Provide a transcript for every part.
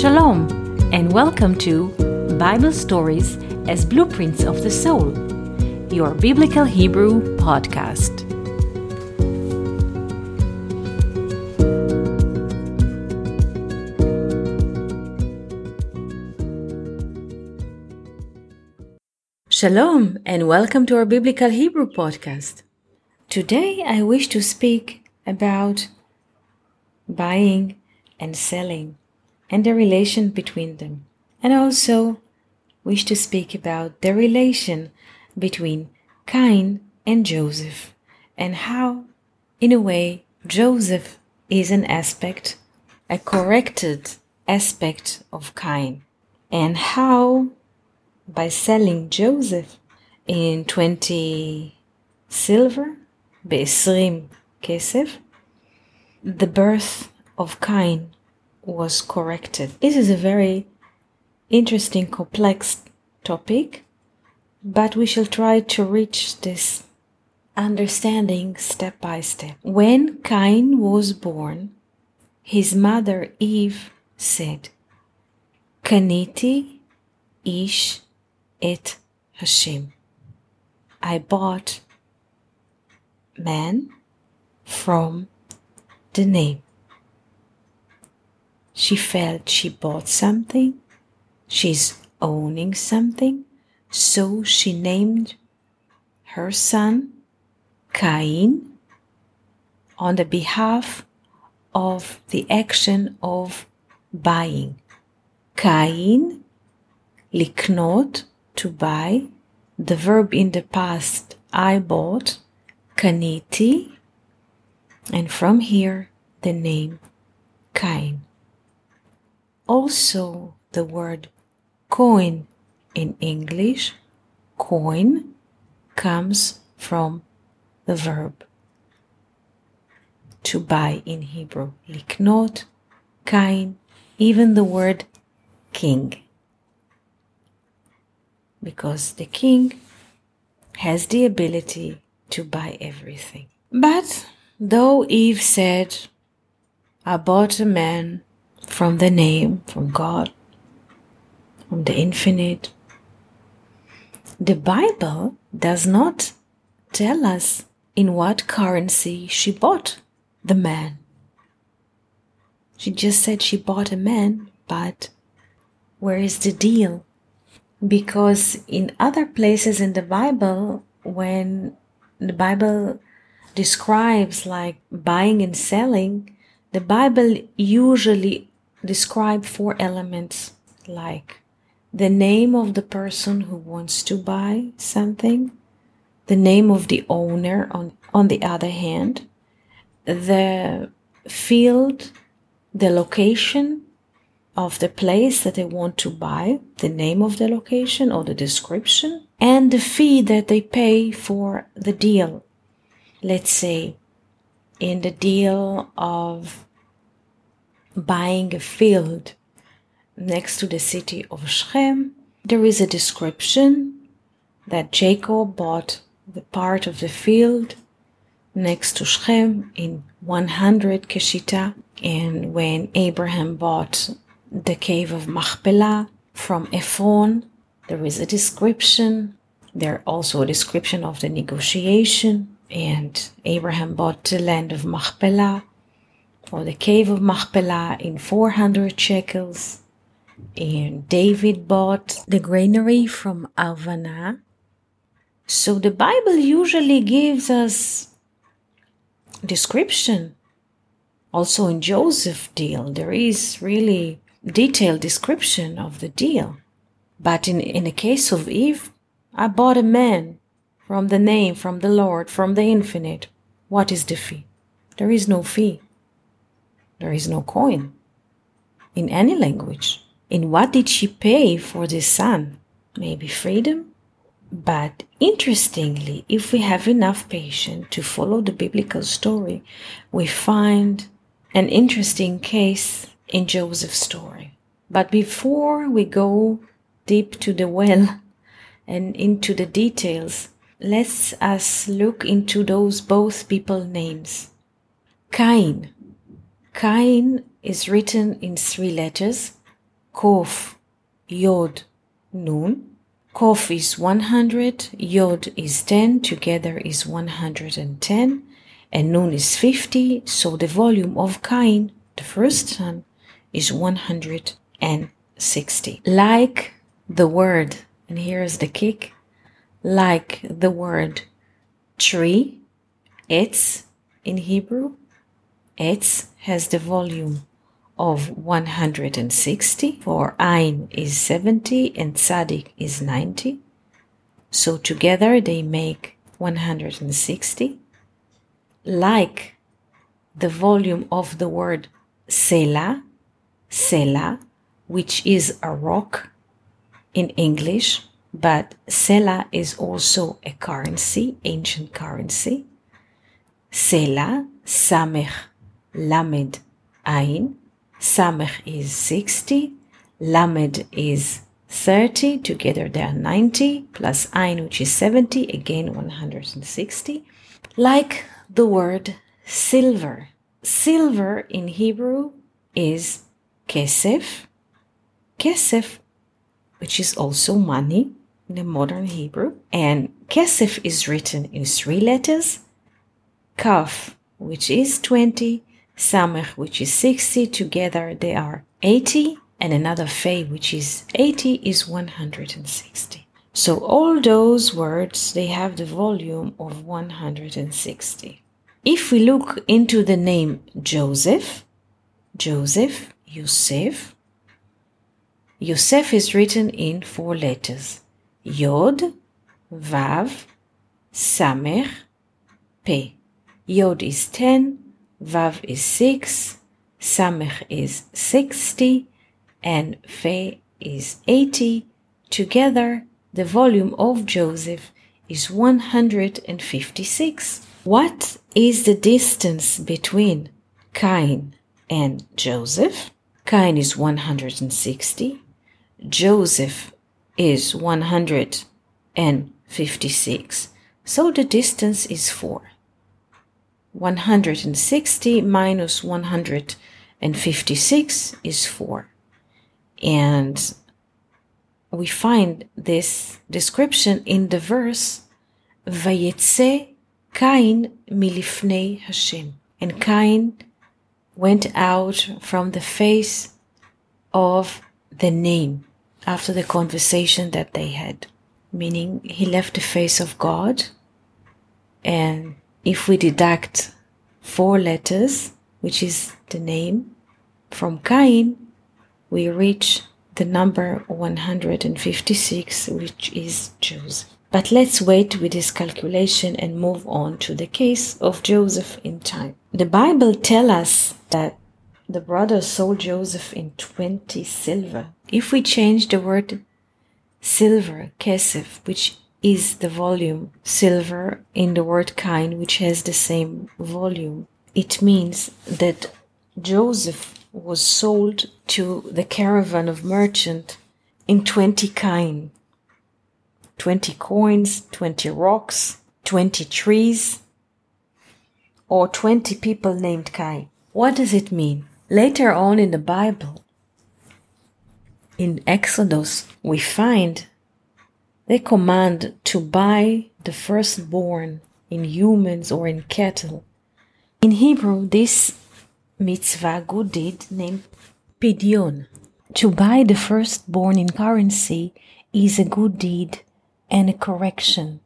Shalom, and welcome to Bible Stories as Blueprints of the Soul, your Biblical Hebrew podcast. Shalom, and welcome to our Biblical Hebrew podcast. Today I wish to speak about buying and selling and the relation between them. And I also wish to speak about the relation between Cain and Joseph and how, in a way, Joseph is an aspect, a corrected aspect of Cain, and how by selling Joseph in 20 silver, besrim kesef, the birth of Cain was corrected. This is a very interesting, complex topic, but we shall try to reach this understanding step by step. When Cain was born, his mother Eve said, "Kaniti ish et Hashem." I bought man from the name. She felt she bought something, she's owning something, so she named her son Cain on the behalf of the action of buying. Cain, liknot, to buy, the verb in the past, I bought, caniti, and from here the name Cain. Also the word coin in English, coin, comes from the verb to buy in Hebrew, liknot, Cain, even the word king, because the king has the ability to buy everything. But though Eve said, "I bought a man from the name, from God, from the infinite," the Bible does not tell us in what currency she bought the man. She just said she bought a man, but where is the deal? Because in other places in the Bible, when the Bible describes like buying and selling, the Bible usually describes four elements, like the name of the person who wants to buy something, the name of the owner on the other hand, the field, the location of the place that they want to buy, the name of the location or the description, and the fee that they pay for the deal. Let's say in the deal of buying a field next to the city of Shechem, there is a description that Jacob bought the part of the field next to Shechem in 100 Keshitah. And when Abraham bought the cave of Machpelah from Ephron, there is a description. There also a description of the negotiation. And Abraham bought the land of Machpelah or the cave of Machpelah in 400 shekels. And David bought the granary from Avanah. So the Bible usually gives us description. Also in Joseph's deal, there is really detailed description of the deal. But in the case of Eve, I bought a man from the name, from the Lord, from the infinite. What is the fee? There is no fee. There is no coin in any language. In what did she pay for this son? Maybe freedom? But interestingly, if we have enough patience to follow the biblical story, we find an interesting case in Joseph's story. But before we go deep to the well and into the details, let us look into those both people names. Cain. Cain is written in three letters. Kof, Yod, Nun. Kof is 100, Yod is 10, together is 110, and Nun is 50, so the volume of Cain, the first son, is 160. Like the word, and here is the kick, like the word tree, etz in Hebrew, etz has the volume of 160, for Ein is 70 and Tzadik is 90. So together they make 160. Like the volume of the word Sela, Sela, which is a rock in English, but Sela is also a currency, ancient currency. Sela, Samech, Lamed, Ein. Samech is 60, Lamed is 30, together they are 90, plus Ein, which is 70, again 160. Like the word silver. Silver in Hebrew is Kesef. Kesef, which is also money in the modern Hebrew. And Kesef is written in 3 letters. Kaf, which is 20. Samech, which is 60, together they are 80, and another Fe, which is 80, is 160. So all those words, they have the volume of 160. If we look into the name Joseph, Joseph, Yosef, Yosef is written in 4 letters. Yod, Vav, Samech, Pe. Yod is 10, Vav is 6, Samech is 60, and Fe is 80. Together, the volume of Joseph is 156. What is the distance between Cain and Joseph? Cain is 160. Joseph is 156. So the distance is 4. 160 minus 156 is 4. And we find this description in the verse, Vayetze Kain milifnei Hashem. And Cain went out from the face of the name after the conversation that they had. Meaning he left the face of God. And if we deduct 4 letters, which is the name, from Cain, we reach the number 156, which is Joseph. But let's wait with this calculation and move on to the case of Joseph in time. The Bible tells us that the brothers sold Joseph in 20 silver. If we change the word silver, kesef, which is the volume silver in the word Cain, which has the same volume, it means that Joseph was sold to the caravan of merchant in 20 Cain. 20 coins, 20 rocks, 20 trees, or 20 people named Cain. What does it mean? Later on in the Bible, in Exodus, we find they command to buy the firstborn in humans or in cattle. In Hebrew, this mitzvah, good deed, named pidyon. To buy the firstborn in currency is a good deed and a correction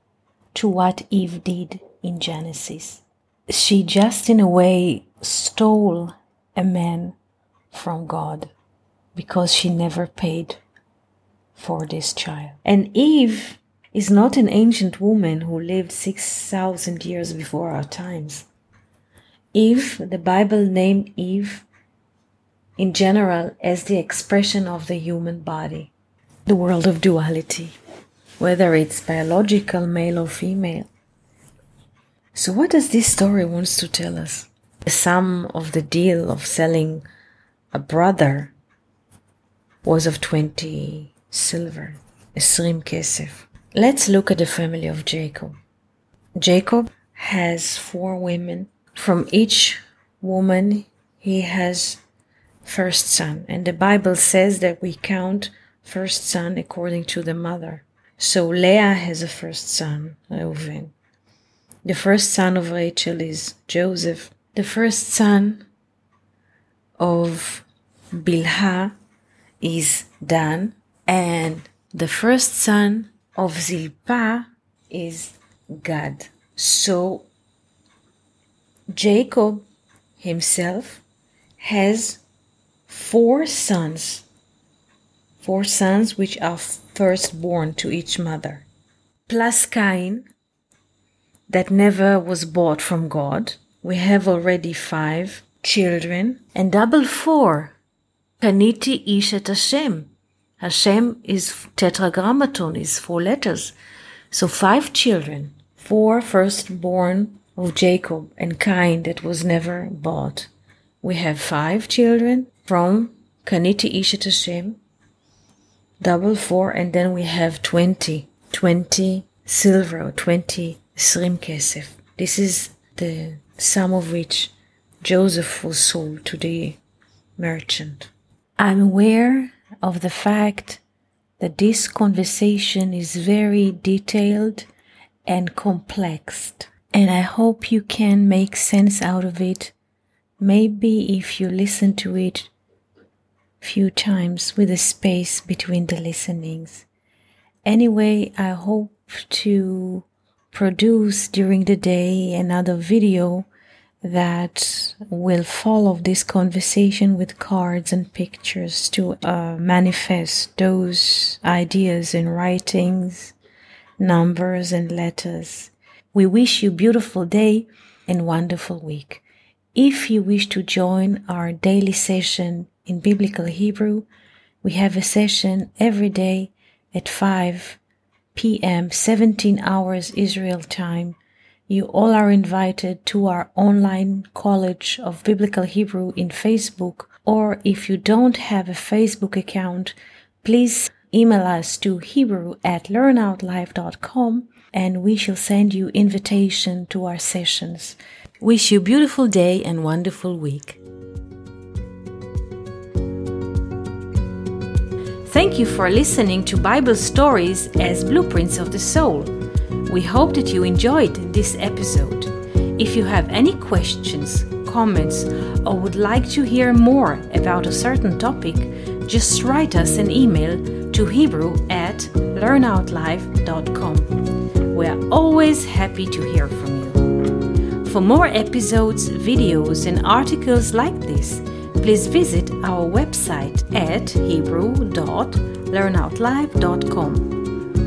to what Eve did in Genesis. She just in a way stole a man from God because she never paid for this child. And Eve is not an ancient woman who lived 6,000 years before our times. Eve, the Bible named Eve in general as the expression of the human body, the world of duality, whether it's biological, male or female. So what does this story wants to tell us? The sum of the deal of selling a brother was of 20 silver, Esrim Kesef. Let's look at the family of Jacob. Jacob has 4 women. From each woman, he has first son. And the Bible says that we count first son according to the mother. So Leah has a first son, Reuven. The first son of Rachel is Joseph. The first son of Bilhah is Dan. And the first son of Zilpah is Gad. So Jacob himself has four sons which are firstborn to each mother, plus Cain that never was bought from God. We have already 5 children, and double 4, caniti ish et Hashem. Hashem is tetragrammaton, is 4 letters. So 5 children, 4 firstborn of Jacob and Cain that was never bought. We have 5 children from Kaniti ish et Hashem, double 4, and then we have 20 silver, or 20 Esrim Kesef. This is the sum of which Joseph was sold to the merchant. I'm aware of the fact that this conversation is very detailed and complex, and I hope you can make sense out of it. Maybe if you listen to it few times with a space between the listenings. Anyway, I hope to produce during the day another video that will follow this conversation with cards and pictures to manifest those ideas in writings, numbers and letters. We wish you a beautiful day and wonderful week. If you wish to join our daily session in Biblical Hebrew, we have a session every day at 5 p.m., 17 hours Israel time. You all are invited to our Online College of Biblical Hebrew in Facebook, or if you don't have a Facebook account, please email us to hebrew@learnoutlife.com and we shall send you invitation to our sessions. Wish you a beautiful day and wonderful week. Thank you for listening to Bible Stories as Blueprints of the Soul. We hope that you enjoyed this episode. If you have any questions, comments, or would like to hear more about a certain topic, just write us an email to hebrew@learnoutlife.com. We're always happy to hear from you. For more episodes, videos, and articles like this, please visit our website at hebrew.learnoutlive.com.